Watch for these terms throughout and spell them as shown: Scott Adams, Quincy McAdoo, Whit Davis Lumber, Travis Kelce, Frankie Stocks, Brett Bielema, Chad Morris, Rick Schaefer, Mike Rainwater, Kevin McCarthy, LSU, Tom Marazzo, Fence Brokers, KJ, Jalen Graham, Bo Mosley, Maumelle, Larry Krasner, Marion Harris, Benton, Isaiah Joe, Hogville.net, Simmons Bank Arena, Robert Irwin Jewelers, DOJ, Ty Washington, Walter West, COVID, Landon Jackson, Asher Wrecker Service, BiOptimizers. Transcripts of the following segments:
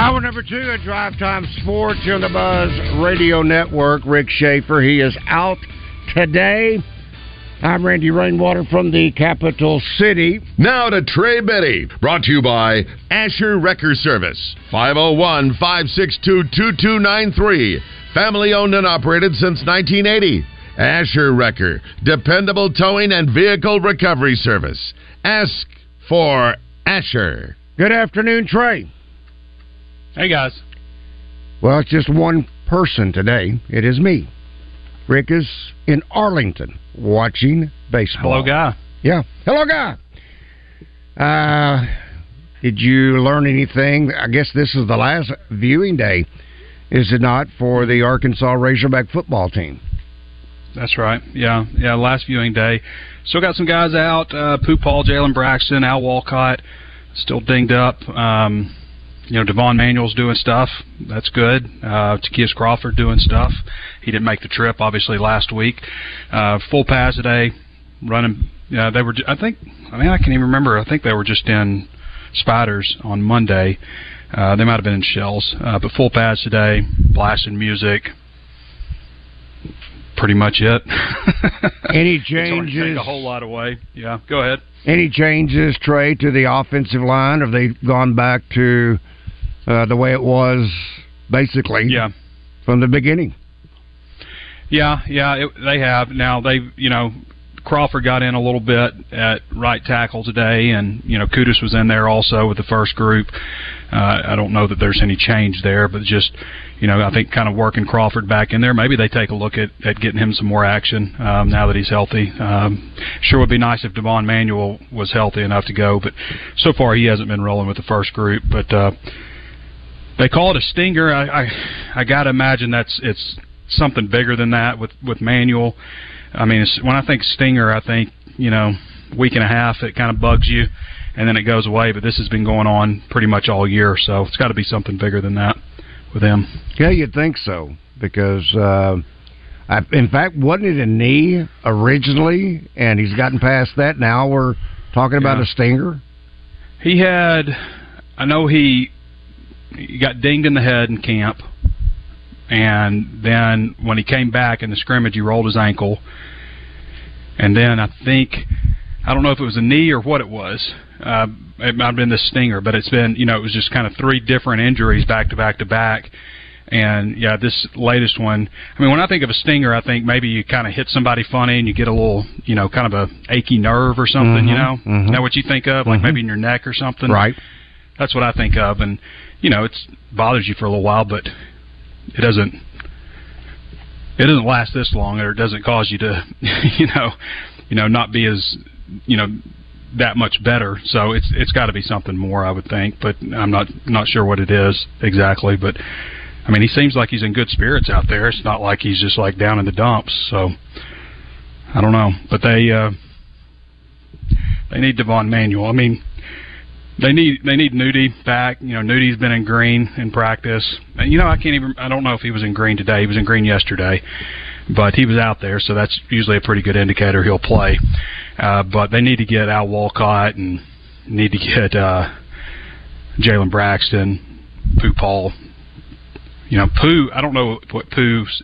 Hour number two at Drive Time Sports here on the Buzz Radio Network. Rick Schaefer, he is out today. I'm Randy Rainwater from the capital city. Now to Trey Biddy, brought to you by Asher Wrecker Service. 501-562-2293. Family owned and operated since 1980. Asher Wrecker, dependable towing and vehicle recovery service. Ask for Asher. Good afternoon, Trey. Hey, guys. Well, it's just one person today. It is me. Rick is in Arlington watching baseball. Hello, guy. Yeah. Hello, guy. Did you learn anything? I guess this is the last viewing day, is it not, for the Arkansas Razorback football team? That's right. Yeah, last viewing day. Still got some guys out. Poop Paul, Jalen Braxton, Al Walcott, still dinged up. Devon Manuel's doing stuff. That's good. Takius Crawford doing stuff. He didn't make the trip, obviously, last week. Full pass today. Running. They were. I can't even remember. I think they were just in Spiders on Monday. They might have been in Shells. But full pass today. Blasting music. Pretty much it. Any changes? Take a whole lot away. Yeah. Go ahead. Any changes, Trey, to the offensive line? Have they gone back to the way it was, basically, from the beginning? Yeah, they have. Now, Crawford got in a little bit at right tackle today, and, Kudus was in there also with the first group. I don't know that there's any change there, but just, I think kind of working Crawford back in there. Maybe they take a look at getting him some more action now that he's healthy. Sure would be nice if Devon Manuel was healthy enough to go, but so far he hasn't been rolling with the first group. But they call it a stinger. I got to imagine it's something bigger than that with Manuel. I mean, when I think stinger, I think, week and a half, it kind of bugs you, and then it goes away. But this has been going on pretty much all year, so it's got to be something bigger than that with him. Yeah, you'd think so, because, in fact, wasn't it a knee originally, and he's gotten past that? Now we're talking about a stinger? He had, I know he got dinged in the head in camp. And then when he came back in the scrimmage, he rolled his ankle. And then I don't know if it was a knee or what it was. It might have been the stinger, but it's been, it was just kind of three different injuries back to back to back. And, this latest one, I mean, when I think of a stinger, I think maybe you kind of hit somebody funny and you get a little, kind of a achy nerve or something, Mm-hmm. Isn't that what you think of? Like maybe in your neck or something? Right. That's what I think of. And, it bothers you for a little while, but it doesn't last this long, or it doesn't cause you to, not be as, that much better. So it's got to be something more, I would think. But I'm not sure what it is exactly. But I mean, he seems like he's in good spirits out there. It's not like he's just like down in the dumps. So I don't know. But they need Devon Manuel. I mean. They need Nudie back. Nudie's been in green in practice. And, I don't know if he was in green today. He was in green yesterday. But he was out there, so that's usually a pretty good indicator he'll play. But they need to get Al Walcott and need to get Jalen Braxton, Poop Paul, You know, Pooh, I don't know what Pooh's,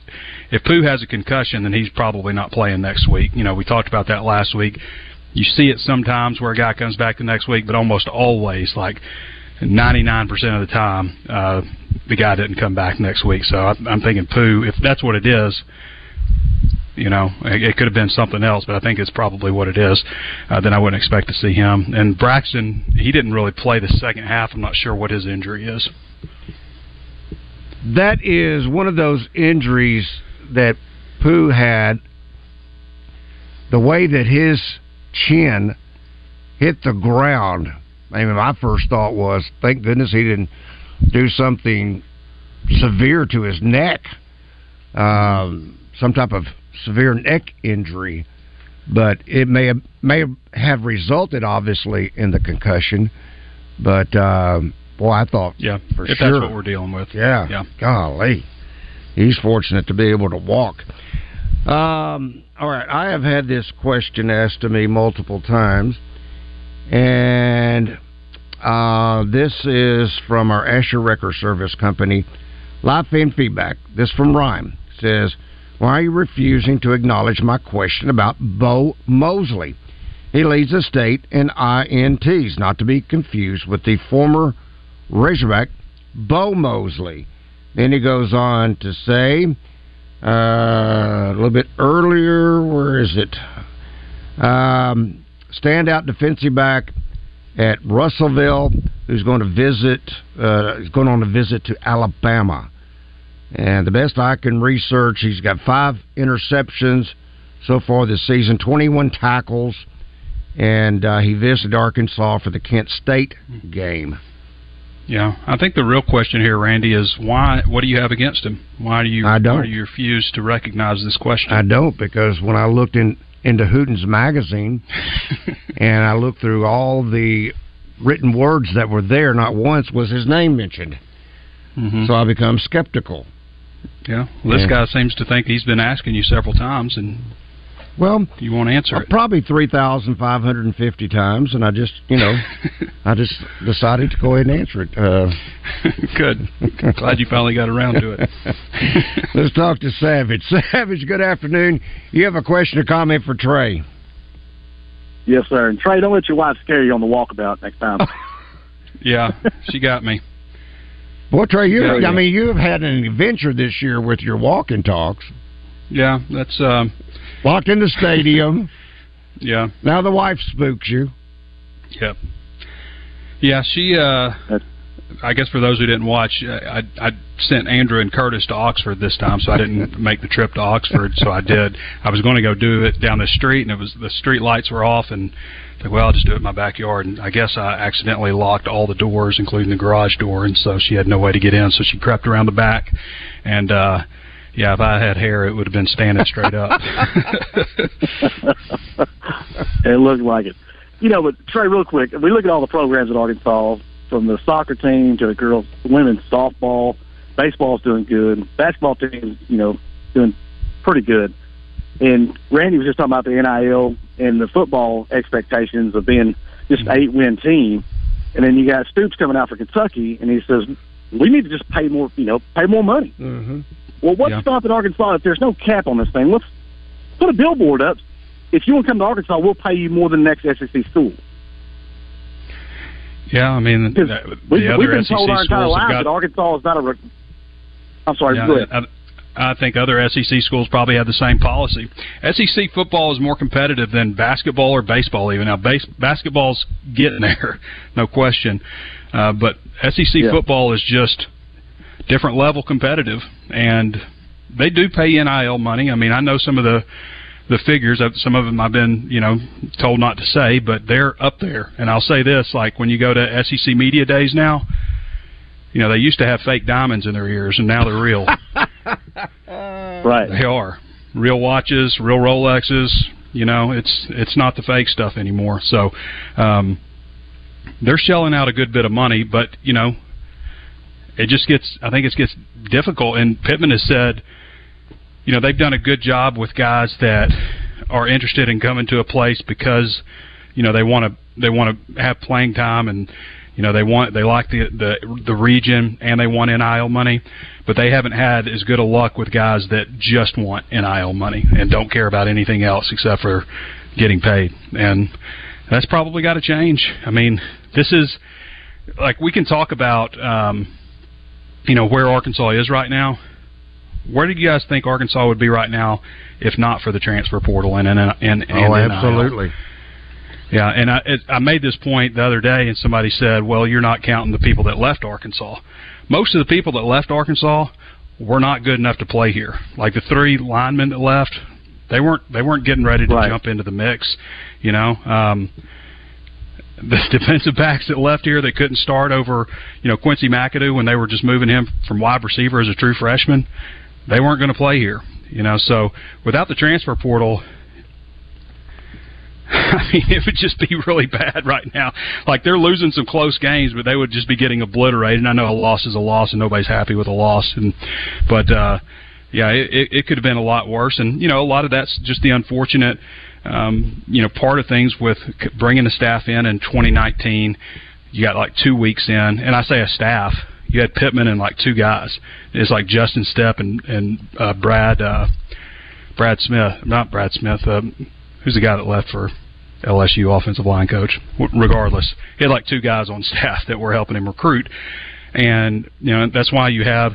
if Pooh has a concussion, then he's probably not playing next week. You know, we talked about that last week. You see it sometimes where a guy comes back the next week, but almost always, like 99% of the time, the guy didn't come back next week. So I'm thinking Pooh, if that's what it is, you know, it could have been something else, but I think it's probably what it is. Then I wouldn't expect to see him. And Braxton, he didn't really play the second half. I'm not sure what his injury is. That is one of those injuries that Pooh had. The way that his chin hit the ground, I mean, my first thought was, thank goodness he didn't do something severe to his neck, some type of severe neck injury. But it may have resulted, obviously, in the concussion. But, boy, I thought, yeah, for if sure. That's what we're dealing with. Yeah. Golly. He's fortunate to be able to walk. All right, I have had this question asked to me multiple times, and this is from our Asher Wrecker Service Company. Live fan feedback. This from Ryan. It says, why are you refusing to acknowledge my question about Bo Mosley? He leads the state in INTs, not to be confused with the former Razorback Bo Mosley. Then he goes on to say, a little bit earlier, where is it? Standout defensive back at Russellville, who's going to visit, is going on a visit to Alabama. And the best I can research, he's got 5 interceptions so far this season, 21 tackles, and he visited Arkansas for the Kent State game. Yeah, I think the real question here, Randy, is why? What do you have against him? Why do you refuse to recognize this question? I don't, because when I looked into Hooten's magazine and I looked through all the written words that were there, not once was his name mentioned. Mm-hmm. So I become skeptical. Yeah, well, this guy seems to think he's been asking you several times, and you won't answer it. Probably 3,550 times, and I just decided to go ahead and answer it. Good. Glad you finally got around to it. Let's talk to Savage. Savage, good afternoon. You have a question or comment for Trey? Yes, sir. And Trey, don't let your wife scare you on the walkabout next time. Yeah, she got me. Well, Trey, you have had an adventure this year with your walking talks. Yeah, that's... walked in the stadium. Yeah. Now the wife spooks you. Yep. Yeah, she, I guess for those who didn't watch, I sent Andrew and Curtis to Oxford this time, so I didn't make the trip to Oxford, so I did. I was going to go do it down the street, and the street lights were off, and I thought, well, I'll just do it in my backyard. And I guess I accidentally locked all the doors, including the garage door, and so she had no way to get in, so she crept around the back, and, yeah, if I had hair, it would have been standing straight up. It looked like it. You know, but Trey, real quick, we look at all the programs at Arkansas, from the soccer team to the girls, women's softball, baseball's doing good, basketball team's, you know, doing pretty good. And Randy was just talking about the NIL and the football expectations of being just an 8-win team. And then you got Stoops coming out for Kentucky, and he says, we need to just pay more money. Mm-hmm. Well, what's stopping Arkansas if there's no cap on this thing? Let's put a billboard up. If you want to come to Arkansas, we'll pay you more than the next SEC school. Yeah, I mean, we've been told our entire life that Arkansas is not a... I'm sorry, go ahead. I think other SEC schools probably have the same policy. SEC football is more competitive than basketball or baseball even. Now, basketball's getting there, no question. But SEC football is just... different level competitive, and they do pay NIL money. I mean, I know some of the figures. Some of them I've been, told not to say, but they're up there. And I'll say this, like when you go to SEC Media Days now, they used to have fake diamonds in their ears, and now they're real. Right. They are. Real watches, real Rolexes. It's not the fake stuff anymore. So they're shelling out a good bit of money, but, it just gets, I think it gets difficult. And Pittman has said, they've done a good job with guys that are interested in coming to a place because, they want to have playing time and You know, they like the region, and they want NIL money, but they haven't had as good a luck with guys that just want NIL money and don't care about anything else except for getting paid. And that's probably got to change. I mean, this is like, we can talk about you know, where Arkansas is right now. Where did you guys think Arkansas would be right now if not for the transfer portal and oh, absolutely. NIL? Yeah, and I made this point the other day, and somebody said, well, you're not counting the people that left Arkansas. Most of the people that left Arkansas were not good enough to play here. Like the three linemen that left, they weren't getting ready to jump into the mix, you know. The defensive backs that left here, they couldn't start over, you know, Quincy McAdoo when they were just moving him from wide receiver as a true freshman. They weren't going to play here, you know. So without the transfer portal, I mean, it would just be really bad right now. Like, they're losing some close games, but they would just be getting obliterated. And I know a loss is a loss, and nobody's happy with a loss. But it could have been a lot worse. And, you know, a lot of that's just the unfortunate, you know, part of things with bringing the staff in 2019. You got, like, 2 weeks in. And I say a staff. You had Pittman and, like, two guys. It's like Justin Stepp and Brad Smith. Not Brad Smith. Who's the guy that left for LSU, offensive line coach? Regardless, he had like two guys on staff that were helping him recruit, and you know that's why you have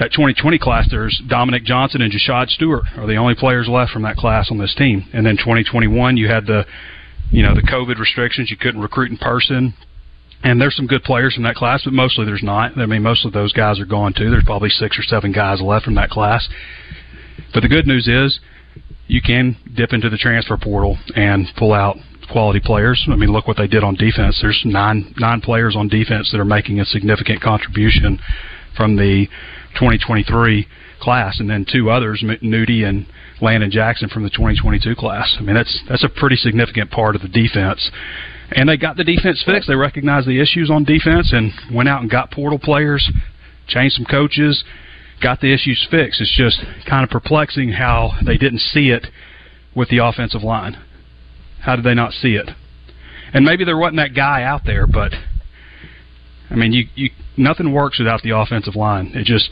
that 2020 class. There's Dominic Johnson and Jashad Stewart are the only players left from that class on this team. And then 2021, you had the COVID restrictions. You couldn't recruit in person, and there's some good players from that class, but mostly there's not. I mean, most of those guys are gone too. There's probably 6 or 7 guys left from that class. But the good news is, you can dip into the transfer portal and pull out quality players. I mean, look what they did on defense. There's nine players on defense that are making a significant contribution from the 2023 class, and then two others, Nudie and Landon Jackson, from the 2022 class. I mean, that's a pretty significant part of the defense. And they got the defense fixed. They recognized the issues on defense and went out and got portal players, changed some coaches, got the issues fixed. It's just kind of perplexing how they didn't see it with the offensive line. How did they not see it? And maybe there wasn't that guy out there, but I mean, you nothing works without the offensive line. It just,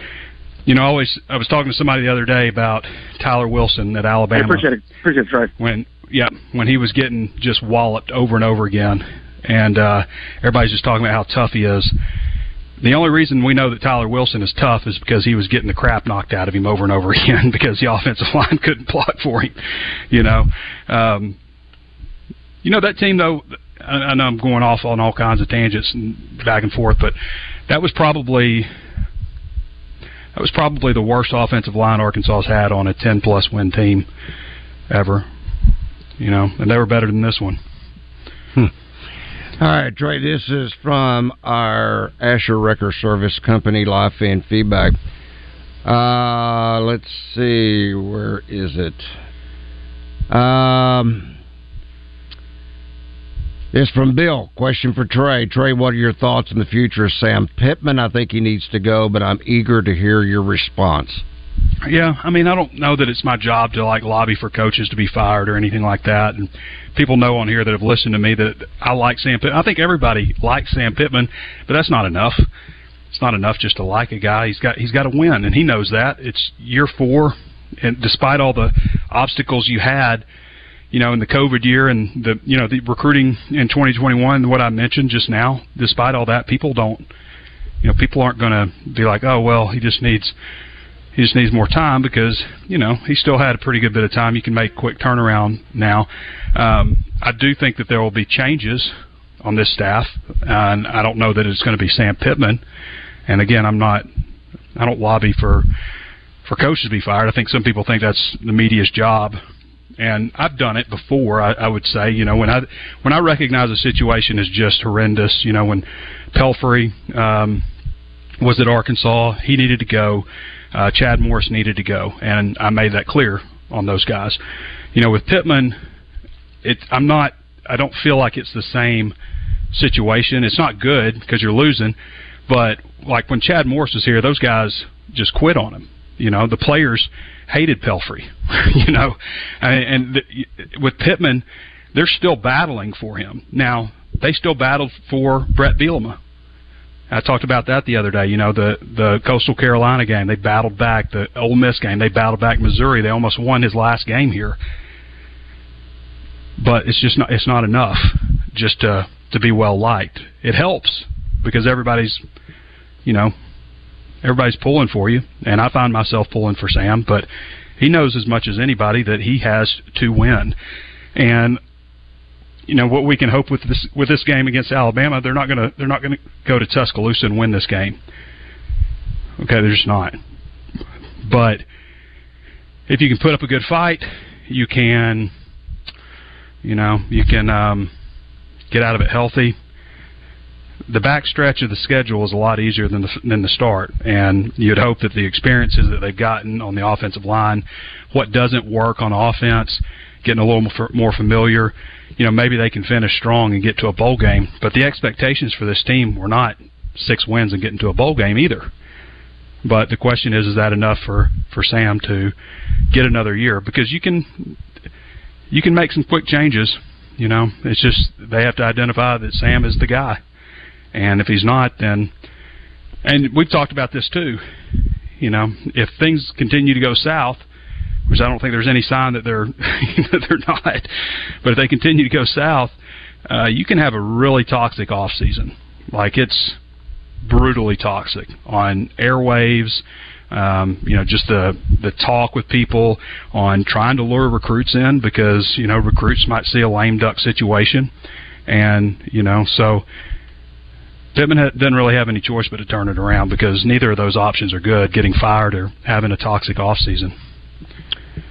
you know, I was talking to somebody the other day about Tyler Wilson at Alabama. I appreciate it, Trey. When he was getting just walloped over and over again, and everybody's just talking about how tough he is. The only reason we know that Tyler Wilson is tough is because he was getting the crap knocked out of him over and over again because the offensive line couldn't block for him, you know. You know, that team, though, I know I'm going off on all kinds of tangents and back and forth, but that was probably the worst offensive line Arkansas's had on a 10-plus win team ever, you know, and they were better than this one. All right, Trey, this is from our Asher Wrecker Service Company Life and Feedback. Let's see, where is it? It's from Bill. Question for Trey. Trey, what are your thoughts on the future of Sam Pittman? I think he needs to go, but I'm eager to hear your response. Yeah, I mean, I don't know that it's my job to, like, lobby for coaches to be fired or anything like that. And people know on here that have listened to me that I like Sam Pittman. I think everybody likes Sam Pittman, but that's not enough. It's not enough just to like a guy. He's got to win, and he knows that. It's year 4, and despite all the obstacles you had, you know, in the COVID year and the, you know, the recruiting in 2021, what I mentioned just now, despite all that, people aren't going to be like, oh, well, he just needs more time, because, you know, he still had a pretty good bit of time. You can make quick turnaround now. I do think that there will be changes on this staff, and I don't know that it's going to be Sam Pittman. And again, I don't lobby for coaches to be fired. I think some people think that's the media's job, and I've done it before. I would say, you know, when I recognize a situation is just horrendous, you know, when Pelfrey was at Arkansas, he needed to go. Chad Morris needed to go, and I made that clear on those guys. You know, with Pittman, I don't feel like it's the same situation. It's not good because you're losing, but like when Chad Morris was here, those guys just quit on him. You know, the players hated Pelfrey. You know, and with Pittman, they're still battling for him now. they still battled for Brett Bielema. I talked about that the other day. You know, the Coastal Carolina game, they battled back. The Ole Miss game, they battled back Missouri. They almost won his last game here. But it's just not enough just to be well-liked. It helps because everybody's pulling for you. And I find myself pulling for Sam, but he knows as much as anybody that he has to win. And you know what we can hope with this game against Alabama. They're not gonna go to Tuscaloosa and win this game. Okay, they're just not. But if you can put up a good fight, you can get out of it healthy. The back stretch of the schedule is a lot easier than the start, and you'd hope that the experiences that they've gotten on the offensive line, what doesn't work on offense, getting a little more familiar, you know, maybe they can finish strong and get to a bowl game. But the expectations for this team were not 6 wins and getting to a bowl game either. But the question is that enough for Sam to get another year? Because you can make some quick changes. You know, it's just they have to identify that Sam is the guy. And if he's not, then – and we've talked about this too. You know, if things continue to go south, which I don't think there's any sign that they're they're not, but if they continue to go south, you can have a really toxic offseason. Like, it's brutally toxic on airwaves, just the talk with people on trying to lure recruits in because, you know, recruits might see a lame duck situation. And, you know, so – Pittman doesn't really have any choice but to turn it around because neither of those options are good, getting fired or having a toxic offseason.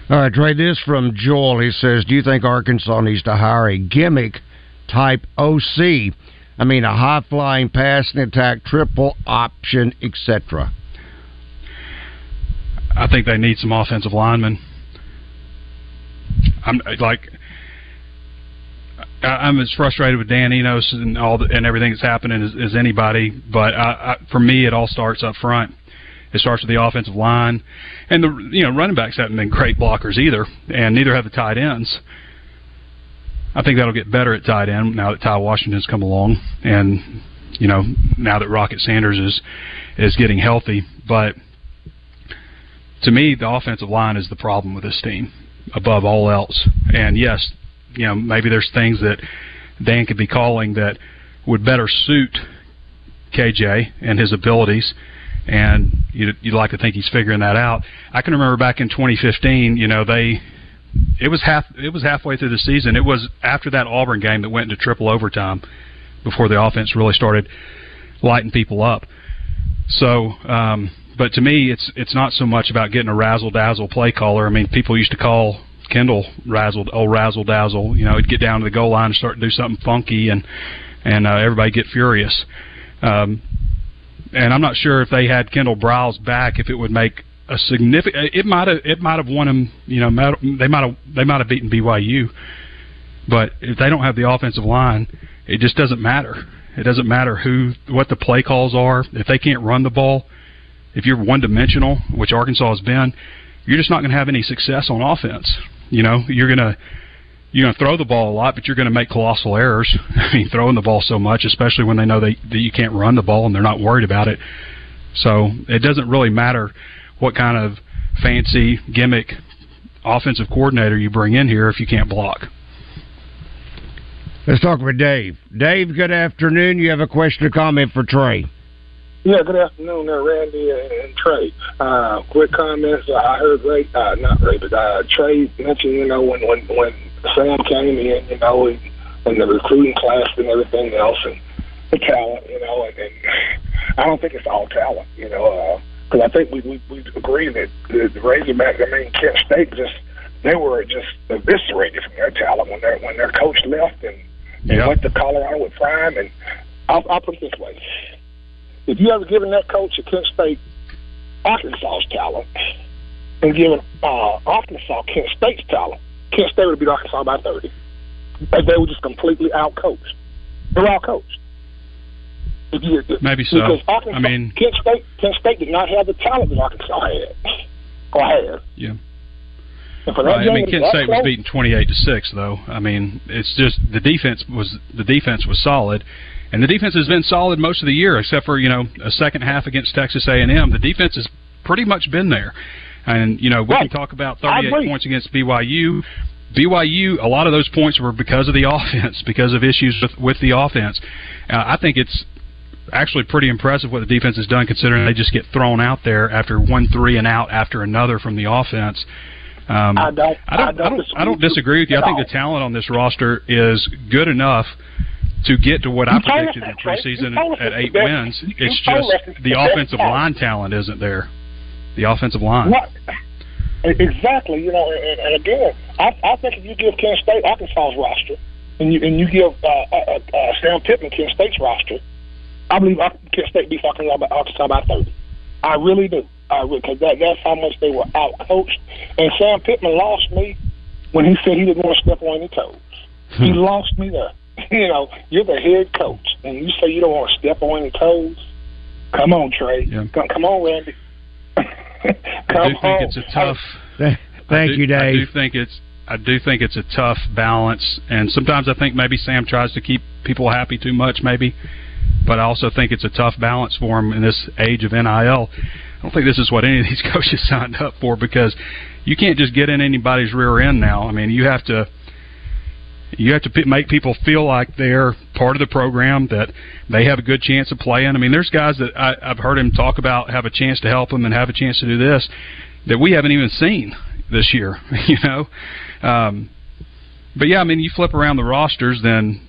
All right, Dre, this from Joel. He says, do you think Arkansas needs to hire a gimmick-type OC? I mean, a high-flying pass and attack, triple option, etc. I think they need some offensive linemen. I'm as frustrated with Dan Enos and everything that's happening as anybody, but for me, it all starts up front. It starts with the offensive line, and the running backs haven't been great blockers either, and neither have the tight ends. I think that'll get better at tight end now that Ty Washington's come along, and you know now that Rocket Sanders is getting healthy. But to me, the offensive line is the problem with this team above all else, and yes. You know, maybe there's things that Dan could be calling that would better suit KJ and his abilities, and you'd like to think he's figuring that out. I can remember back in 2015, you know, it was halfway through the season. It was after that Auburn game that went into triple overtime before the offense really started lighting people up. So, but to me, it's not so much about getting a razzle-dazzle play caller. I mean, people used to call Kendall razzle dazzle. You know, he'd get down to the goal line and start to do something funky, and everybody get furious. And I'm not sure if they had Kendall Briles back, if it would make a significant. It might have won him. You know, they might have beaten BYU. But if they don't have the offensive line, it just doesn't matter. It doesn't matter what the play calls are. If they can't run the ball, if you're one dimensional, which Arkansas has been, you're just not going to have any success on offense. You know, you're going to throw the ball a lot, but you're going to make colossal errors. I mean, throwing the ball so much, especially when they know that you can't run the ball and they're not worried about it. So it doesn't really matter what kind of fancy gimmick offensive coordinator you bring in here if you can't block. Let's talk with Dave. Dave, good afternoon. You have a question or comment for Trey? Yeah, good afternoon there, Randy and Trey. Quick comments. I heard Trey mentioned, you know, when Sam came in, you know, and the recruiting class and everything else and the talent, you know, and I don't think it's all talent, you know, because I think we agree that the Razorbacks, I mean, Kent State they were eviscerated from their talent when their coach left and went to Colorado with Prime. And I'll put it this way. If you ever given that coach at Kent State Arkansas's talent and given Arkansas Kent State's talent, Kent State would have beat Arkansas by 30. They were just completely out-coached. They're out-coached. Maybe so. Because Arkansas, I mean, Kent State did not have the talent that Arkansas had. Yeah. Kent State was beaten 28-6, though. I mean, it's just the defense was solid, and the defense has been solid most of the year, except for a second half against Texas A&M. The defense has pretty much been there, and we can talk about 38 points against BYU. BYU, a lot of those points were because of the offense, because of issues with the offense. I think it's actually pretty impressive what the defense has done, considering they just get thrown out there after 1 3 and out after another from the offense. I don't disagree with you. I think the talent on this roster is good enough to get to what I predicted in preseason at 8 wins. It's just the offensive line talent isn't there. The offensive line. Right. Exactly. And again, I think if you give Kent State Arkansas's roster, and you give Sam Pittman Kent State's roster, I believe Kent State beats Arkansas by 30. I really do. Because that's how much they were outcoached. And Sam Pittman lost me when he said he didn't want to step on any toes. He lost me there. You're the head coach, and you say you don't want to step on any toes. Come on, Trey. Yeah. Come on, Randy. I do think it's a tough. Thank you, Dave. I do think it's a tough balance, and sometimes I think maybe Sam tries to keep people happy too much, maybe. But I also think it's a tough balance for him in this age of NIL. I don't think this is what any of these coaches signed up for, because you can't just get in anybody's rear end now. I mean, you have to make people feel like they're part of the program, that they have a good chance of playing. I mean, there's guys that I've heard him talk about have a chance to help him and have a chance to do this that we haven't even seen this year. But yeah, I mean, you flip around the rosters, then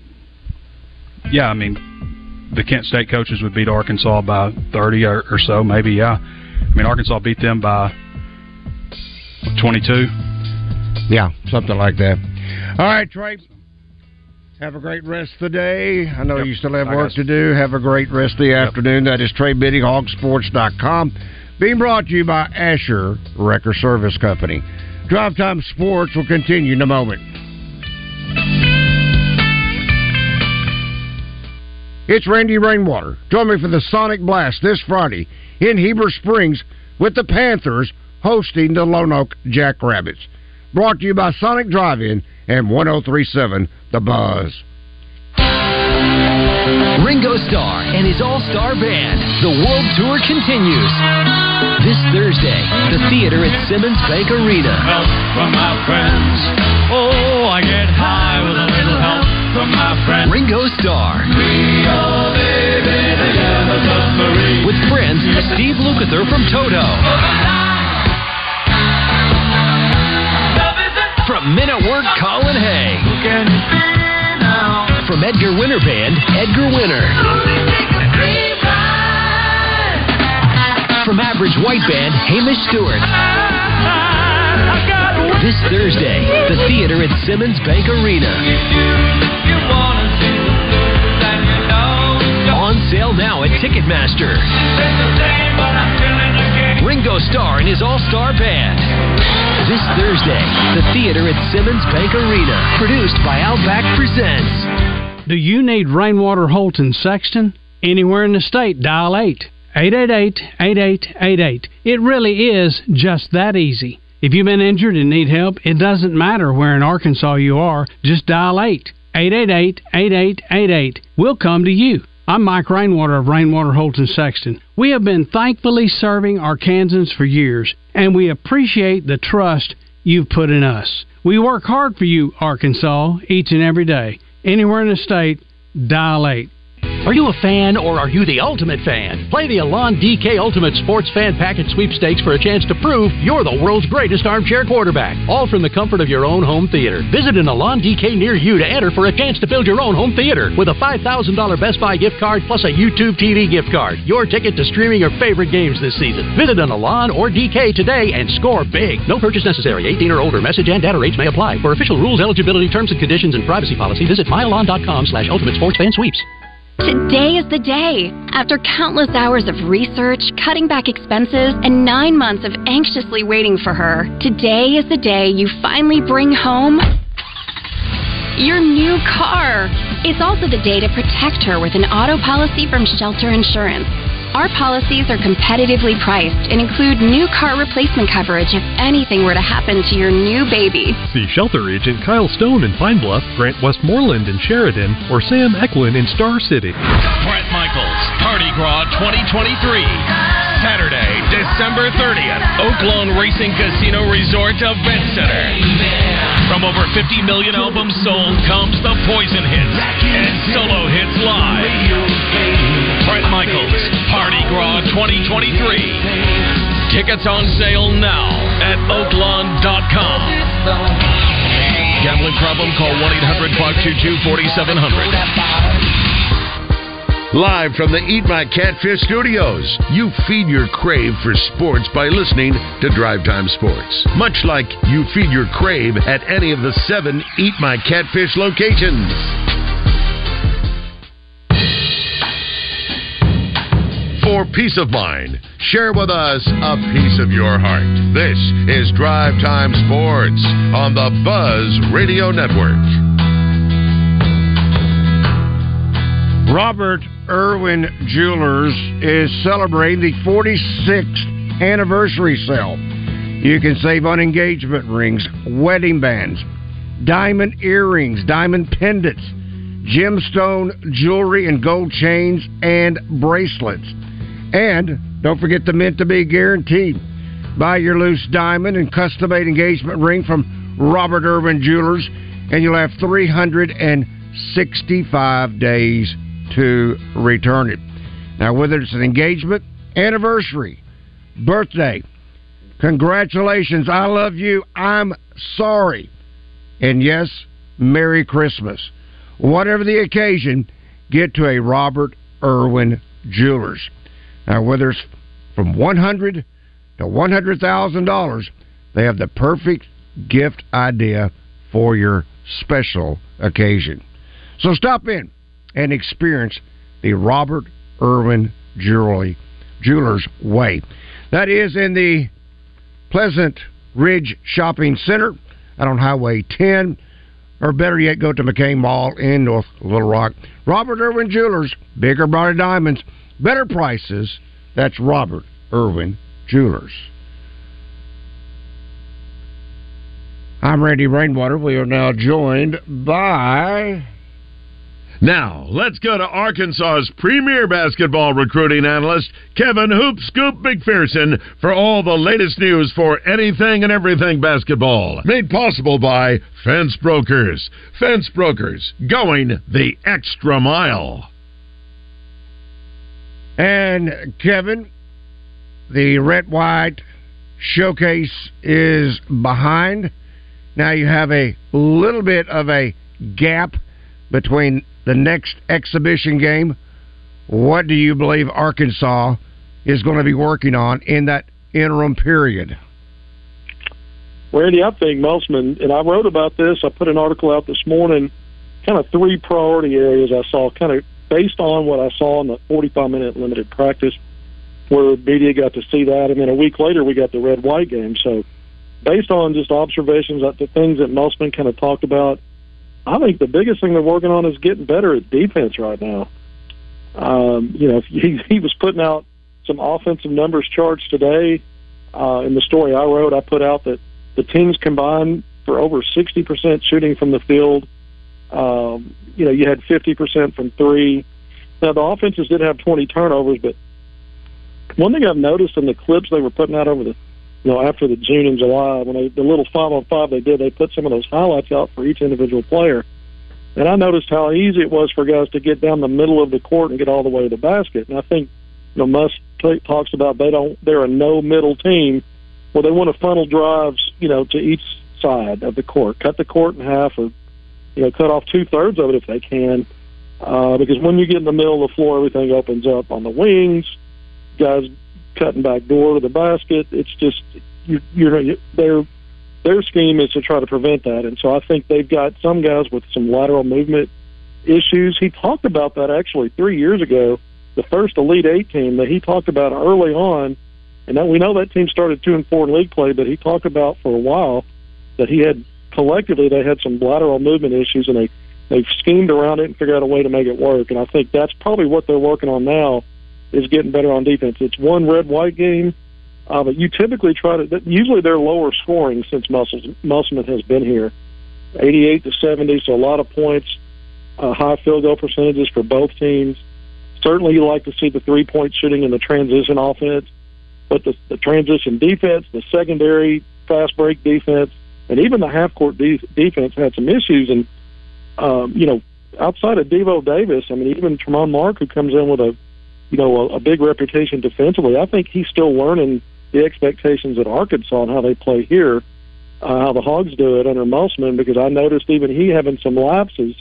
yeah, I mean, the Kent State coaches would beat Arkansas by 30 or so, maybe. Yeah. I mean, Arkansas beat them by 22. Yeah, something like that. All right, Trey. Have a great rest of the day. I know you still have work to do. Have a great rest of the afternoon. That is Trey Biddy, hogsports.com. Being brought to you by Asher Wrecker Service Company. Drive Time Sports will continue in a moment. It's Randy Rainwater. Join me for the Sonic Blast this Friday in Heber Springs with the Panthers hosting the Lone Oak Jackrabbits. Brought to you by Sonic Drive-In and 103.7 The Buzz. Ringo Starr and his all-star band. The World Tour continues. This Thursday, the theater at Simmons Bank Arena. Help from my friends. Oh, I get high with a little help from my friends. Ringo Starr. Rio, baby, together, submarine. With friends Steve Lukather from Toto. From Men at Work, Colin Hay. From Edgar Winter Band, Edgar Winter. From Average White Band, Hamish Stewart. This Thursday, the theater at Simmons Bank Arena. On sale now at Ticketmaster. Ringo Starr and his all-star band. This Thursday, the theater at Simmons Bank Arena, produced by Outback Presents. Do you need Rainwater Holton Sexton? Anywhere in the state, dial 888-8888. It really is just that easy. If you've been injured and need help, it doesn't matter where in Arkansas you are, just dial 888-8888. We'll come to you. I'm Mike Rainwater of Rainwater Holton Sexton. We have been thankfully serving Arkansans for years, and we appreciate the trust you've put in us. We work hard for you, Arkansas, each and every day. Anywhere in the state, dial 8. Are you a fan, or are you the ultimate fan? Play the Elan DK Ultimate Sports Fan Package Sweepstakes for a chance to prove you're the world's greatest armchair quarterback, all from the comfort of your own home theater. Visit an Elan DK near you to enter for a chance to build your own home theater with a $5,000 Best Buy gift card plus a YouTube TV gift card. Your ticket to streaming your favorite games this season. Visit an Elan or DK today and score big. No purchase necessary. 18 or older. Message and data rates may apply. For official rules, eligibility, terms and conditions, and privacy policy, visit myelan.com/ultimatesportsfansweeps. Today is the day. After countless hours of research, cutting back expenses, and 9 months of anxiously waiting for her, today is the day you finally bring home your new car. It's also the day to protect her with an auto policy from Shelter Insurance. Our policies are competitively priced and include new car replacement coverage if anything were to happen to your new baby. See Shelter Agent Kyle Stone in Pine Bluff, Grant Westmoreland in Sheridan, or Sam Eklund in Star City. Brett Michaels, Party Gras 2023. Saturday, December 30th, Oaklawn Racing Casino Resort Event Center. From over 50 million albums sold comes the Poison hits and solo hits live. Brett Michaels, Party Gras 2023. Tickets on sale now at oaklawn.com. Gambling problem? Call 1-800-522-4700. Live from the Eat My Catfish Studios, you feed your crave for sports by listening to Drive Time Sports. Much like you feed your crave at any of the 7 Eat My Catfish locations. For peace of mind, share with us a piece of your heart. This is Drive Time Sports on the Buzz Radio Network. Robert Irwin Jewelers is celebrating the 46th anniversary sale. You can save on engagement rings, wedding bands, diamond earrings, diamond pendants, gemstone jewelry and gold chains and bracelets. And don't forget the mint-to-be guarantee. Buy your loose diamond and custom-made engagement ring from Robert Irwin Jewelers, and you'll have 365 days to return it. Now, whether it's an engagement, anniversary, birthday, congratulations, I love you, I'm sorry, and yes, Merry Christmas. Whatever the occasion, get to a Robert Irwin Jewelers. Now, whether it's from $100 to $100,000, they have the perfect gift idea for your special occasion. So stop in and experience the Robert Irwin Jewelers Way. That is in the Pleasant Ridge Shopping Center out on Highway 10, or better yet, go to McCain Mall in North Little Rock. Robert Irwin Jewelers, bigger, brighter diamonds, better prices. That's Robert Irwin Jewelers. I'm Randy Rainwater. We are now joined by... Now, let's go to Arkansas's premier basketball recruiting analyst, Kevin Hoop Scoop McPherson, for all the latest news for anything and everything basketball. Made possible by Fence Brokers. Fence Brokers, going the extra mile. And, Kevin, the red-white showcase is behind. Now you have a little bit of a gap between the next exhibition game. What do you believe Arkansas is going to be working on in that interim period? Randy, I think Musselman, and I wrote about this, I put an article out this morning, kind of three priority areas I saw, kind of based on what I saw in the 45-minute limited practice, where media got to see that, and then a week later we got the red-white game. So based on just observations, the things that Musselman kind of talked about, I think the biggest thing they're working on is getting better at defense right now. He was putting out some offensive numbers charts today. In the story I wrote, I put out that the teams combined for over 60% shooting from the field. You had 50% from three. Now, the offenses did have 20 turnovers, but one thing I've noticed in the clips they were putting out over the, after the June and July, when the little 5-on-5 they did, they put some of those highlights out for each individual player. And I noticed how easy it was for guys to get down the middle of the court and get all the way to the basket. And I think, Musk talks about they're a no-middle team. Well, they want to funnel drives, to each side of the court. Cut the court in half or, cut off two-thirds of it if they can. Because when you get in the middle of the floor, everything opens up on the wings. Guys cutting back door to the basket. It's just their scheme is to try to prevent that, and so I think they've got some guys with some lateral movement issues. He talked about that actually 3 years ago, the first Elite Eight team that he talked about early on, and that we know that team started 2-4 in league play, but he talked about for a while that he had collectively they had some lateral movement issues, and they've schemed around it and figured out a way to make it work, and I think that's probably what they're working on now. is getting better on defense. It's one red-white game, but you typically try to – usually they're lower scoring since Musselman has been here. 88-70, so a lot of points, high field goal percentages for both teams. Certainly you like to see the three-point shooting and the transition offense, but the transition defense, the secondary fast-break defense, and even the half-court defense had some issues. And, you know, outside of Devo Davis, I mean, even Tremont Mark, who comes in with a, you know, a big reputation defensively, I think he's still learning the expectations at Arkansas and how they play here, how the Hogs do it under Musselman, because I noticed even he having some lapses.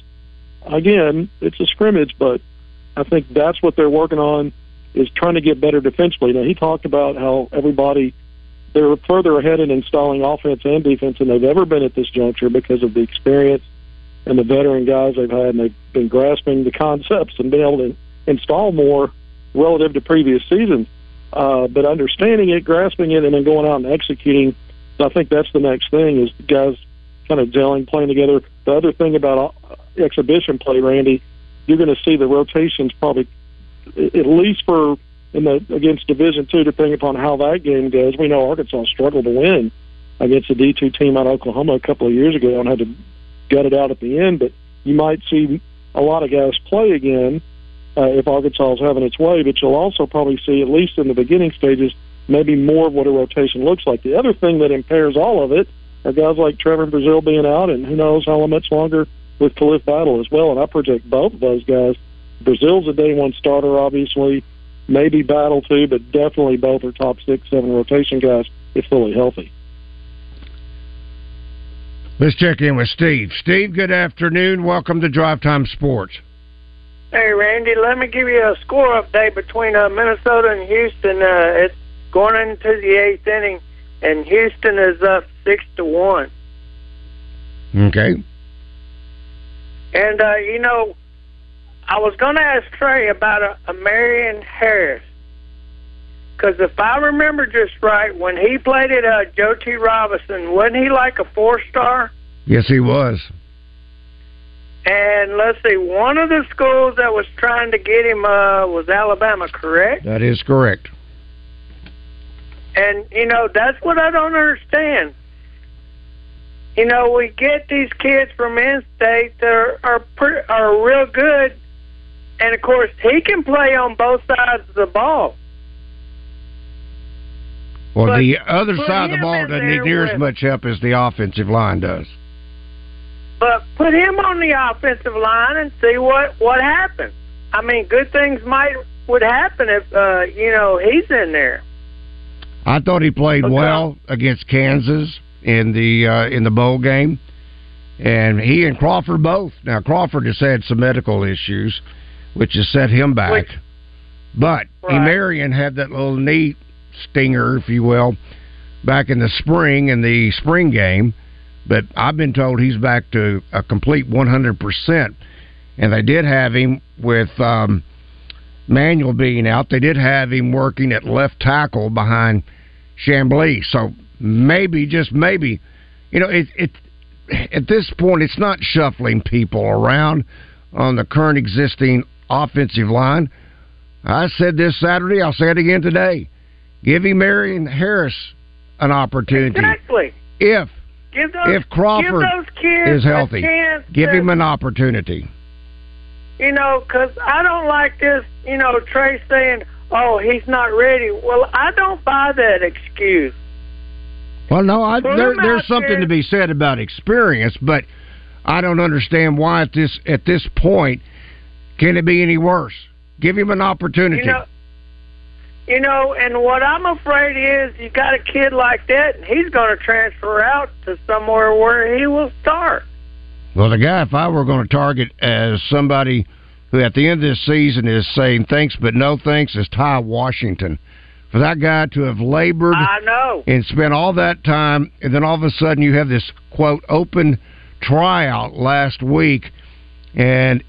Again, it's a scrimmage, but I think that's what they're working on, is trying to get better defensively. Now, he talked about how everybody, they're further ahead in installing offense and defense than they've ever been at this juncture because of the experience and the veteran guys they've had, and they've been grasping the concepts and being able to install more relative to previous seasons. But understanding it, grasping it, and then going out and executing, I think that's the next thing, is guys kind of gelling, playing together. The other thing about exhibition play, Randy, you're going to see the rotations probably at least for against Division II, depending upon how that game goes. We know Arkansas struggled to win against a D2 team out of Oklahoma a couple of years ago and had to gut it out at the end, but you might see a lot of guys play again if Arkansas is having its way, but you'll also probably see, at least in the beginning stages, maybe more of what a rotation looks like. The other thing that impairs all of it are guys like Trevor Brazil being out, and who knows how much longer with Khalif Battle as well, and I project both of those guys. Brazil's a day one starter, obviously, maybe Battle too, but definitely both are top 6-7 rotation guys if fully healthy. Let's check in with Steve. Steve, good afternoon. Welcome to Drive Time Sports. Hey, Randy, let me give you a score update between Minnesota and Houston. It's going into the eighth inning, and Houston is up 6-1. Okay. And, you know, I was going to ask Trey about a Marion Harris, because if I remember just right, when he played at Joe T. Robinson, wasn't he like a 4-star? Yes, he was. And let's see, one of the schools that was trying to get him was Alabama, correct? That is correct. And, you know, that's what I don't understand. You know, we get these kids from in-state that are real good, and, of course, he can play on both sides of the ball. Well, but the other side of the ball doesn't need near as much help as the offensive line does. But put him on the offensive line and see what happens. I mean, good things would happen if, you know, he's in there. I thought he played well against Kansas in the bowl game. And he and Crawford both. Now, Crawford has had some medical issues, which has set him back. But Marion had that little knee stinger, if you will, back in the spring game. But I've been told he's back to a complete 100%. And they did have him, with Manuel being out, they did have him working at left tackle behind Chamblee. So maybe, just maybe, you know, at this point, it's not shuffling people around on the current existing offensive line. I said this Saturday, I'll say it again today. Give him Marion Harris an opportunity. Exactly. If Crawford is healthy, give him an opportunity. You know, because I don't like this, you know, Trey saying, oh, he's not ready. Well, I don't buy that excuse. Well, no, there's something to be said about experience, but I don't understand why at this point can it be any worse. Give him an opportunity. You know, and what I'm afraid is you got a kid like that, and he's going to transfer out to somewhere where he will start. Well, the guy, if I were going to target as somebody who at the end of this season is saying thanks but no thanks, is Ty Washington. For that guy to have labored and spent all that time, and then all of a sudden you have this, quote, open tryout last week, and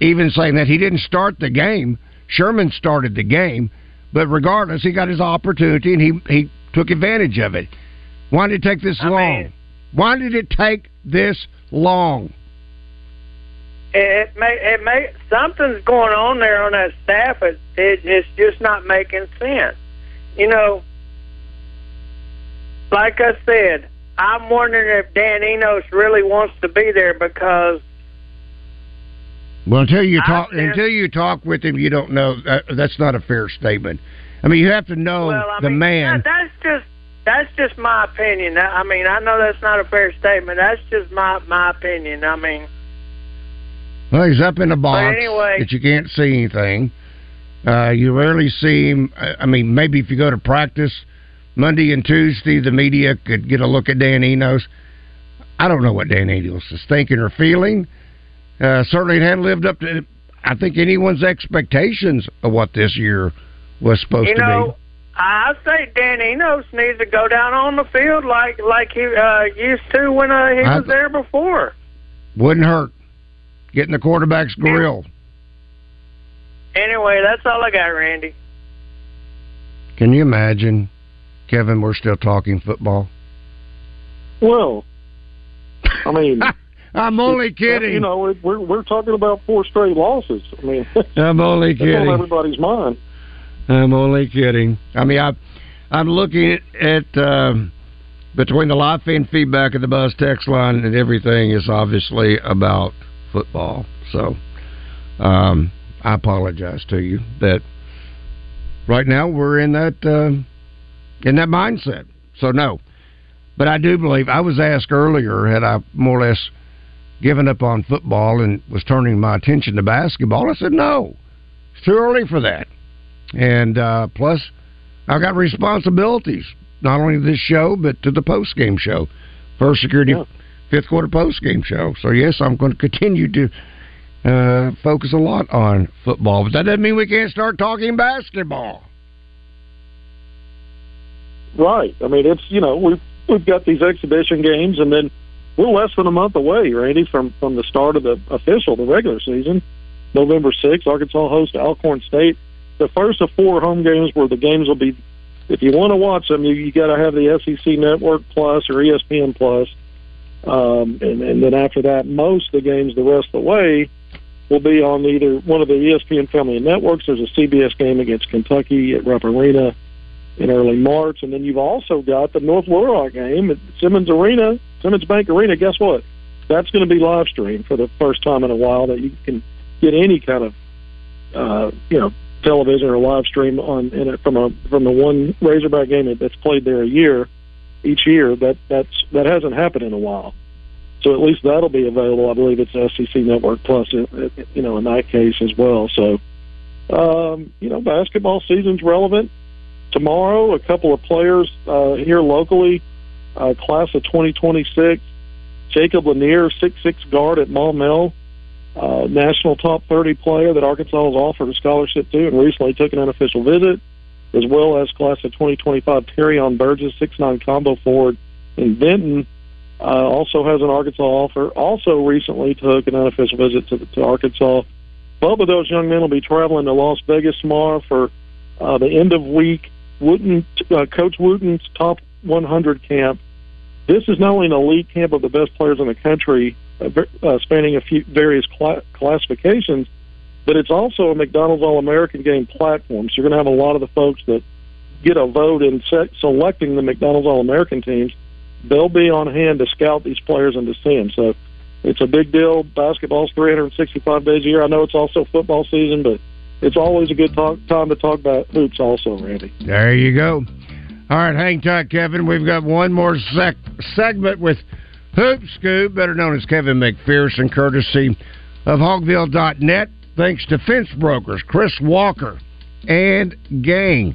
even saying that he didn't start the game. Sherman started the game. But regardless, he got his opportunity, and he took advantage of it. Why did it take this long? It may something's going on there on that staff. It's just not making sense. You know, like I said, I'm wondering if Dan Enos really wants to be there because. Well, until you talk with him, you don't know. That's not a fair statement. I mean, you have to know man. That's just my opinion. I mean, I know that's not a fair statement. That's just my opinion. I mean. Well, he's up in a box that you can't see anything. You rarely see him. I mean, maybe if you go to practice Monday and Tuesday, the media could get a look at Dan Enos. I don't know what Dan Enos is thinking or feeling. Certainly it hadn't lived up to, I think, anyone's expectations of what this year was supposed to be. You know, I say Dan Enos needs to go down on the field like he used to when he was there before. Wouldn't hurt. Getting the quarterback's grill. Anyway, that's all I got, Randy. Can you imagine, Kevin, we're still talking football? Well, I mean... I'm only kidding. You know, we're talking about 4 straight losses. I mean, I'm only kidding. That's on everybody's mind. I'm only kidding. I mean, I'm looking at between the live fan feedback and the Buzz text line, and everything is obviously about football. So I apologize to you that right now we're in that mindset. So no, but I do believe I was asked earlier had I more or less given up on football and was turning my attention to basketball. I said no, it's too early for that, and plus I've got responsibilities not only to this show but to the post game show, First Security. Yeah. Fifth quarter post game show. So yes, I'm going to continue to focus a lot on football, but that doesn't mean we can't start talking basketball. Right. I mean, it's, you know, we've got these exhibition games, and then we're less than a month away, Randy, from the start of the regular season. November 6th, Arkansas hosts Alcorn State. The first of 4 home games where the games will be. If you want to watch them, you got to have the SEC Network Plus or ESPN Plus. And then after that, most of the games the rest of the way will be on either one of the ESPN family networks. There's a CBS game against Kentucky at Rupp Arena in early March. And then you've also got the North Little Rock game at Simmons Bank Arena. Guess what? That's going to be live streamed for the first time in a while, that you can get any kind of, television or live stream on from the one Razorback game that's played there a year. Each year, that hasn't happened in a while, so at least that'll be available. I believe it's SEC Network Plus, in that case as well. So, basketball season's relevant. Tomorrow, a couple of players here locally, class of 2026, Jacob Lanier, 6'6" guard at Maumelle, national top 30 player that Arkansas has offered a scholarship to, and recently took an unofficial visit, as well as class of 2025 Terrion Burgess, 6'9" combo forward in Benton, also has an Arkansas offer. Also recently took an unofficial visit to Arkansas. Both of those young men will be traveling to Las Vegas tomorrow for the end of week Coach Wooten's Top 100 camp. This is not only an elite camp of the best players in the country, spanning a few various classifications, but it's also a McDonald's All-American Game platform. So you're going to have a lot of the folks that get a vote in selecting the McDonald's All-American teams. They'll be on hand to scout these players and to see them. So it's a big deal. Basketball's 365 days a year. I know it's also football season, but it's always a good time to talk about hoops also, Randy. There you go. All right, hang tight, Kevin. We've got one more segment with Hoop Scoop, better known as Kevin McPherson, courtesy of Hogville.net. Thanks to Fence Brokers, Chris Walker, and gang.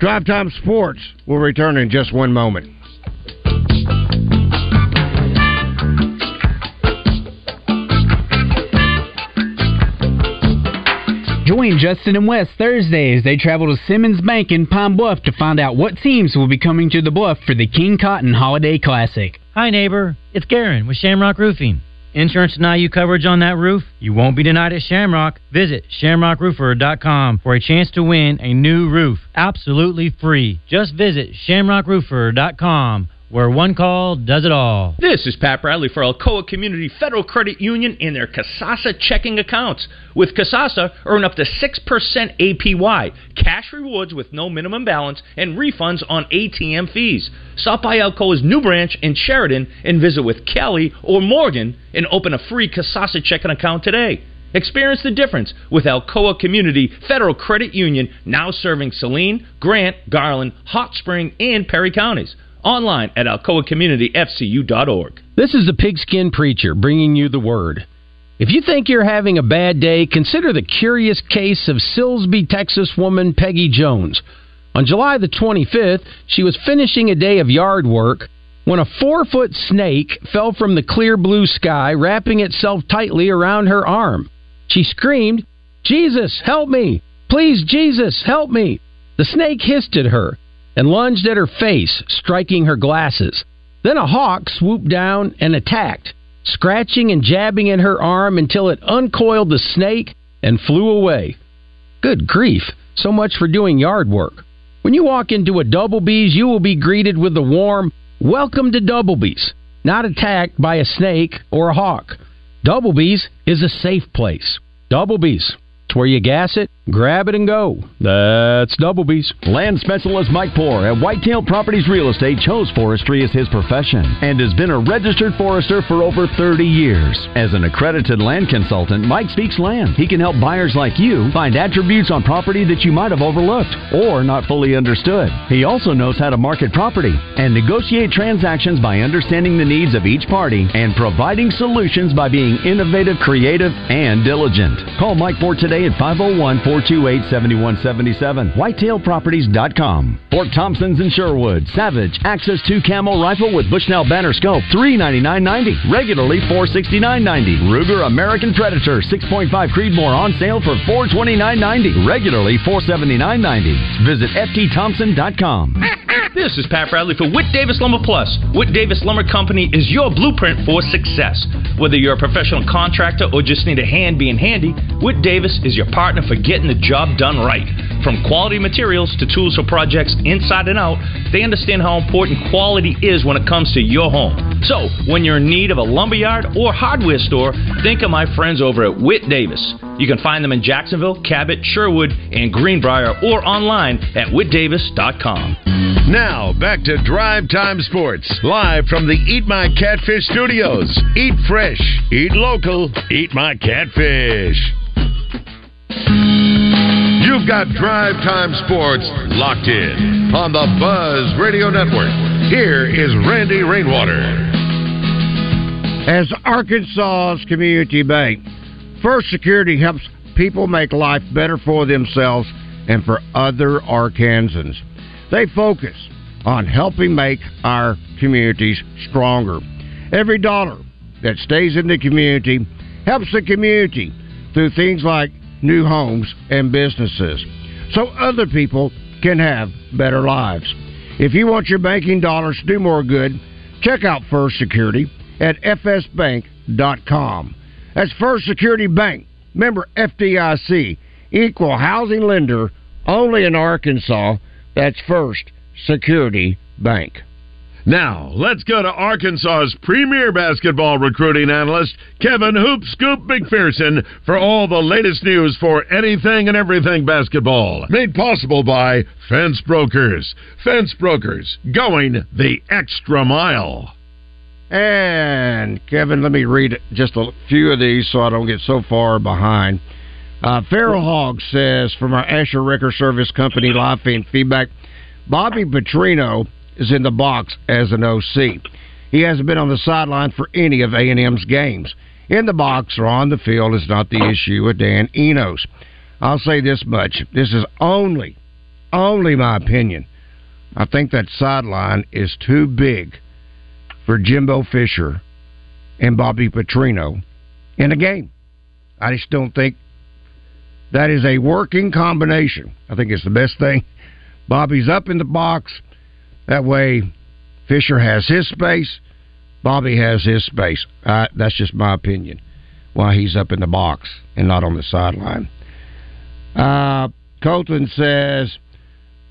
Drive Time Sports will return in just one moment. Join Justin and Wes Thursday as they travel to Simmons Bank in Pine Bluff to find out what teams will be coming to the Bluff for the King Cotton Holiday Classic. Hi, neighbor. It's Garen with Shamrock Roofing. Insurance deny you coverage on that roof? You won't be denied at Shamrock. Visit shamrockroofer.com for a chance to win a new roof. Absolutely free. Just visit shamrockroofer.com. where one call does it all. This is Pat Bradley for Alcoa Community Federal Credit Union and their Casasa checking accounts. With Casasa, earn up to 6% APY, cash rewards with no minimum balance, and refunds on ATM fees. Stop by Alcoa's new branch in Sheridan and visit with Kelly or Morgan and open a free Casasa checking account today. Experience the difference with Alcoa Community Federal Credit Union, now serving Saline, Grant, Garland, Hot Spring, and Perry counties. Online at alcoacommunityfcu.org. This is the Pigskin Preacher bringing you the word. If you think you're having a bad day, consider the curious case of Silsbee, Texas woman Peggy Jones. On July the 25th, she was finishing a day of yard work when a 4-foot snake fell from the clear blue sky, wrapping itself tightly around her arm. She screamed, "Jesus, help me! Please, Jesus, help me!" The snake hissed at her and lunged at her face, striking her glasses. Then a hawk swooped down and attacked, scratching and jabbing at her arm until it uncoiled the snake and flew away. Good grief, so much for doing yard work. When you walk into a Double B's, you will be greeted with the warm, "Welcome to Double B's," not attacked by a snake or a hawk. Double B's is a safe place. Double B's. It's where you gas it, grab it, and go. That's Double B's. Land specialist Mike Poore at Whitetail Properties Real Estate chose forestry as his profession and has been a registered forester for over 30 years. As an accredited land consultant, Mike speaks land. He can help buyers like you find attributes on property that you might have overlooked or not fully understood. He also knows how to market property and negotiate transactions by understanding the needs of each party and providing solutions by being innovative, creative, and diligent. Call Mike Poore today at 501-428-7177, whitetailproperties.com. Fort Thompson's in Sherwood. Savage Access 2 Camel Rifle with Bushnell Banner Scope, $399.90. Regularly $469.90. Ruger American Predator 6.5 Creedmoor on sale for $429.90. Regularly $479.90. Visit ftthompson.com. This is Pat Bradley for Whit Davis Lumber Plus. Whit Davis Lumber Company is your blueprint for success. Whether you're a professional contractor or just need a hand being handy, Whit Davis is your partner for getting the job done right. From quality materials to tools for projects inside and out, they understand how important quality is when it comes to your home. So, when you're in need of a lumberyard or hardware store, think of my friends over at Whit Davis. You can find them in Jacksonville, Cabot, Sherwood, and Greenbrier, or online at whitdavis.com. Now, back to Drive Time Sports, live from the Eat My Catfish Studios. Eat fresh, eat local, eat my catfish. You've got Drive Time Sports locked in on the Buzz Radio Network. Here is Randy Rainwater. As Arkansas's community bank, First Security helps people make life better for themselves and for other Arkansans. They focus on helping make our communities stronger. Every dollar that stays in the community helps the community through things like new homes and businesses, so other people can have better lives. If you want your banking dollars to do more good, check out First Security at fsbank.com. That's First Security Bank, member FDIC, equal housing lender, only in Arkansas. That's First Security Bank. Now, let's go to Arkansas's premier basketball recruiting analyst, Kevin "Hoop Scoop" McPherson, for all the latest news for anything and everything basketball. Made possible by Fence Brokers. Fence Brokers, going the extra mile. And, Kevin, let me read just a few of these so I don't get so far behind. Feral Hog says, from our Asher Wrecker Service Company live feedback, Bobby Petrino is in the box as an OC. He hasn't been on the sideline for any of A&M's games. In the box or on the field is not the issue with Dan Enos. I'll say this much. This is only my opinion. I think that sideline is too big for Jimbo Fisher and Bobby Petrino in a game. I just don't think that is a working combination. I think it's the best thing. Bobby's up in the box. That way, Fisher has his space, Bobby has his space. That's just my opinion, why he's up in the box and not on the sideline. Colton says,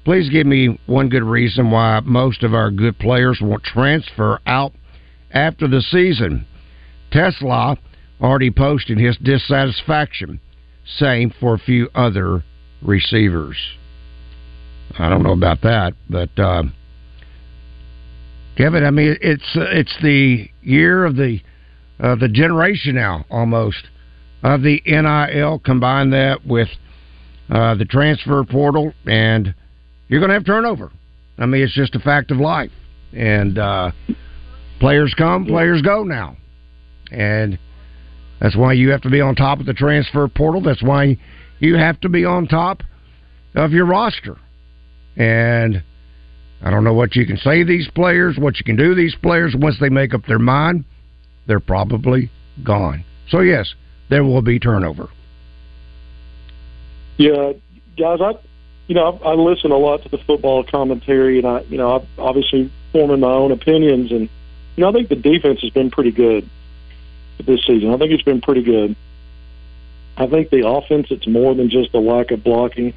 Please give me one good reason why most of our good players won't transfer out after the season. Tesla already posted his dissatisfaction. Same for a few other receivers. I don't know about that, but Kevin, I mean, it's the year of the generation now, almost, of the NIL. Combine that with the transfer portal, and you're going to have turnover. I mean, it's just a fact of life. And players come, players go now. And that's why you have to be on top of the transfer portal. That's why you have to be on top of your roster. And I don't know what you can say to these players, what you can do to these players. Once they make up their mind, they're probably gone. So, yes, there will be turnover. Yeah, guys, I listen a lot to the football commentary, and I'm obviously forming my own opinions. And, I think the defense has been pretty good this season. I think it's been pretty good. I think the offense, it's more than just the lack of blocking.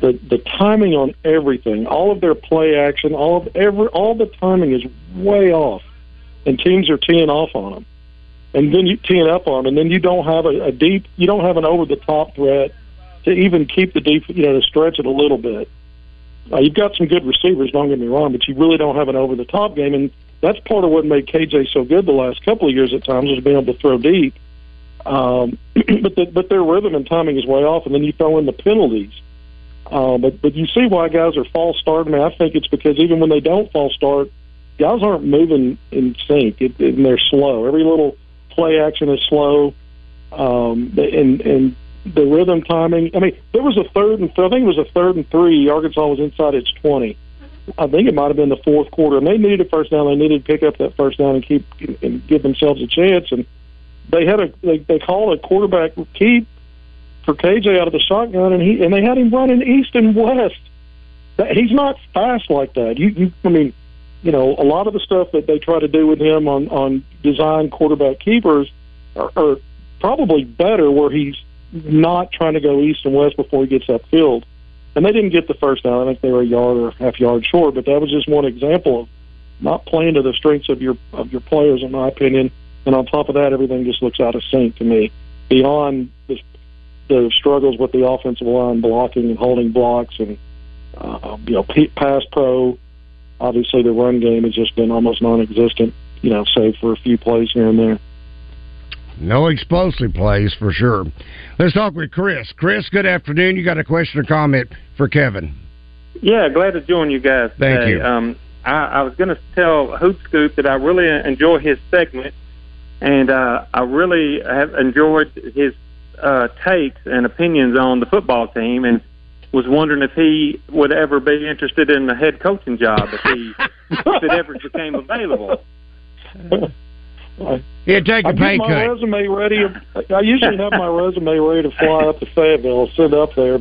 The timing on everything, all of their play action, all the timing is way off, and teams are teeing up on them, and then you don't have you don't have an over-the-top threat to even keep the defense, to stretch it a little bit. You've got some good receivers, don't get me wrong, but you really don't have an over-the-top game, and that's part of what made KJ so good the last couple of years at times, was being able to throw deep. But their rhythm and timing is way off, and then you throw in the penalties. But you see why guys are false starting. I think it's because even when they don't false start, guys aren't moving in sync, and they're slow. Every little play action is slow, and the rhythm timing. I mean, there was a third and three. Arkansas was inside its 20. I think it might have been the fourth quarter, and they needed a first down. They needed to pick up that first down and give themselves a chance. And they had they called a quarterback keep for KJ out of the shotgun, and they had him running east and west. He's not fast like that. A lot of the stuff that they try to do with him on design quarterback keepers are probably better, where he's not trying to go east and west before he gets upfield. And they didn't get the first down. I think they were a yard or half yard short, but that was just one example of not playing to the strengths of your players, in my opinion. And on top of that, everything just looks out of sync to me, beyond the struggles with the offensive line, blocking and holding blocks, and pass pro. Obviously, the run game has just been almost non-existent, save for a few plays here and there. No explosive plays, for sure. Let's talk with Chris. Chris, good afternoon. You got a question or comment for Kevin? Yeah, glad to join you guys today. Thank you. I was going to tell Hoop Scoop that I really enjoy his segment, and I really have enjoyed his takes and opinions on the football team, and was wondering if he would ever be interested in a head coaching job if it ever became available. It'd take a pay cut. I usually have my resume ready to fly up to Fayetteville, sit up there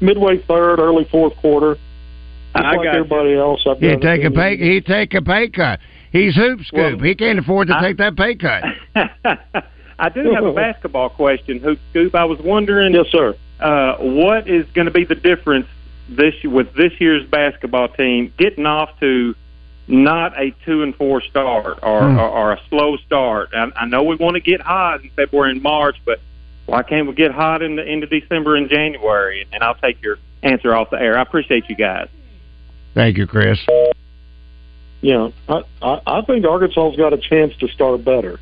midway third, early fourth quarter. Just like everybody else. He'd take a pay cut. He's Hoop Scoop. Well, he can't afford to take that pay cut. I do have a basketball question, Hoop Scoop. I was wondering, yes, sir, what is going to be the difference with this year's basketball team getting off to not a 2-4 start or a slow start. I know we want to get hot in February and March, but why can't we get hot in the end of December and January? And I'll take your answer off the air. I appreciate you guys. Thank you, Chris. Yeah, I think Arkansas's got a chance to start better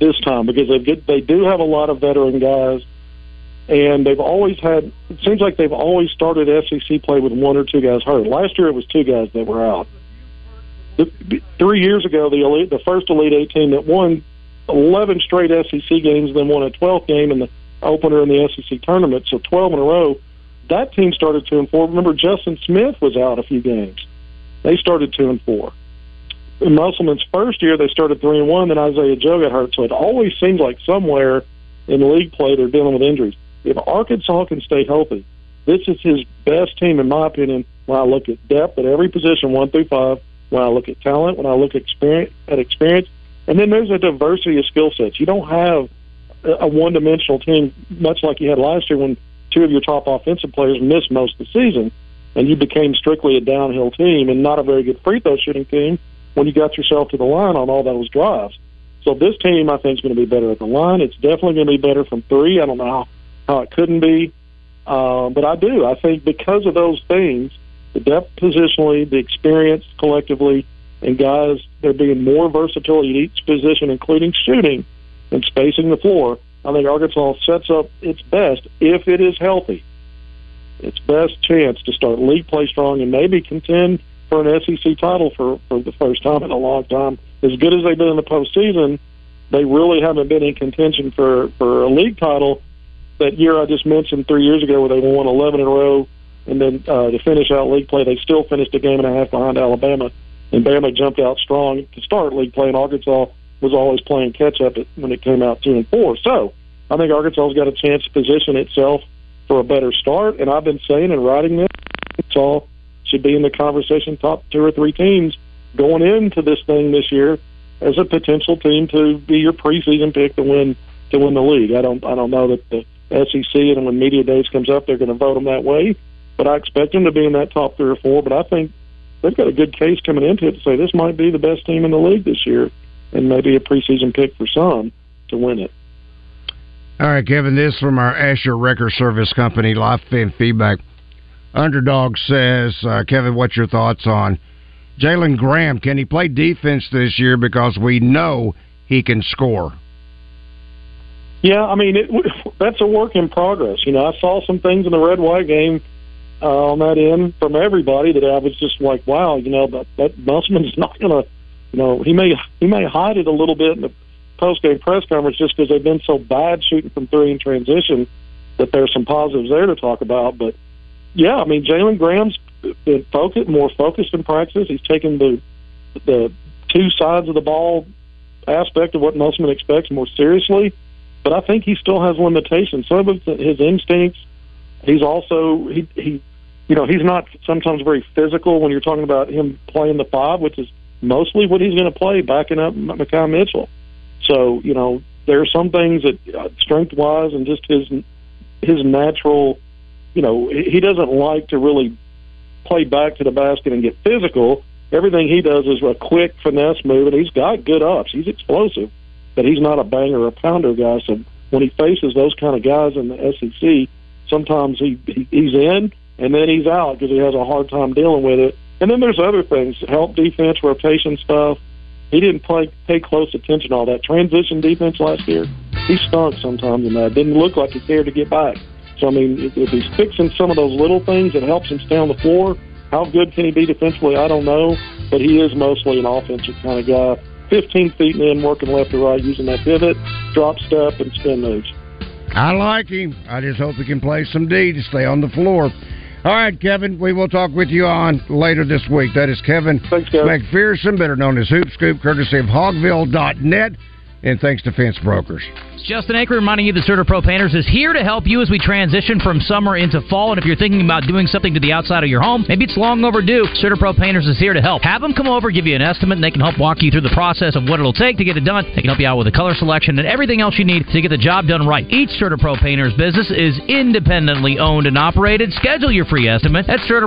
this time, because they do have a lot of veteran guys, and it seems like they've always started SEC play with one or two guys hurt. Last year it was two guys that were out. 3 years ago, the first Elite 18 that won 11 straight SEC games, then won a 12th game in the opener in the SEC tournament, so 12 in a row. That team started 2-4. Remember, Justin Smith was out a few games. They started 2-4. In Musselman's first year, they started 3-1. Then Isaiah Joe got hurt. So it always seems like somewhere in league play they're dealing with injuries. If Arkansas can stay healthy, this is his best team, in my opinion. When I look at depth at every position, 1 through 5. When I look at talent, when I look at experience, and then there's a diversity of skill sets. You don't have a one-dimensional team, much like you had last year when two of your top offensive players missed most of the season. and you became strictly a downhill team and not a very good free throw shooting team when you got yourself to the line on all those drives. So this team, I think, is going to be better at the line. It's definitely going to be better from three. I don't know how it couldn't be, but I do. I think because of those things, the depth positionally, the experience collectively, and guys, they're being more versatile at each position, including shooting and spacing the floor. I think Arkansas sets up its best, if it is healthy, its best chance to start league play strong and maybe contend for an SEC title for the first time in a long time. As good as they've been in the postseason, they really haven't been in contention for a league title. That year I just mentioned 3 years ago where they won 11 in a row, and then to finish out league play, they still finished a game and a half behind Alabama, and Bama jumped out strong to start league play, and Arkansas was always playing catch-up when it came out 2-4. So I think Arkansas's got a chance to position itself for a better start, and I've been saying and writing this, Arkansas should be in the conversation top 2 or 3 teams going into this thing this year as a potential team to be your preseason pick to win the league. I don't know that the SEC and when Media Days comes up, they're going to vote them that way, but I expect them to be in that top 3 or 4. But I think they've got a good case coming into it to say this might be the best team in the league this year and maybe a preseason pick for some to win it. All right, Kevin, this from our Asher Wrecker Service Company live feedback. Underdog says, Kevin, what's your thoughts on Jalen Graham? Can he play defense this year because we know he can score? Yeah, I mean, that's a work in progress. You know, I saw some things in the red-white game on that end from everybody that I was just like, wow, you know, that Musselman's not going to, you know, he may hide it a little bit in the post-game press conference just because they've been so bad shooting from three in transition that there's some positives there to talk about. But, yeah, I mean, Jalen Graham's been more focused in practice. He's taken the two sides of the ball aspect of what Musselman expects more seriously. But I think he still has limitations. Some of his instincts, he's also, he's not sometimes very physical when you're talking about him playing the five, which is mostly what he's going to play, backing up Mekhi Mitchell. So, you know, there are some things that strength-wise and just his natural, you know, he doesn't like to really play back to the basket and get physical. Everything he does is a quick finesse move, and he's got good ups. He's explosive, but he's not a banger, a pounder guy. So when he faces those kind of guys in the SEC, sometimes he's in and then he's out because he has a hard time dealing with it. And then there's other things, help defense, rotation stuff. He didn't pay close attention to all that. Transition defense last year, he stunk sometimes in that. Didn't look like he cared to get back. So, I mean, if he's fixing some of those little things that helps him stay on the floor, how good can he be defensively? I don't know, but he is mostly an offensive kind of guy. 15 feet in, working left to right, using that pivot, drop step, and spin moves. I like him. I just hope he can play some D to stay on the floor. All right, Kevin, we will talk with you on later this week. That is Kevin McPherson, better known as Hoop Scoop, courtesy of Hogville.net. And thanks to Fence Brokers. Justin Aker reminding you that Serta Pro Painters is here to help you as we transition from summer into fall. And if you're thinking about doing something to the outside of your home, maybe it's long overdue, Serta Pro Painters is here to help. Have them come over, give you an estimate, and they can help walk you through the process of what it'll take to get it done. They can help you out with the color selection and everything else you need to get the job done right. Each Serta Pro Painters business is independently owned and operated. Schedule your free estimate at Serta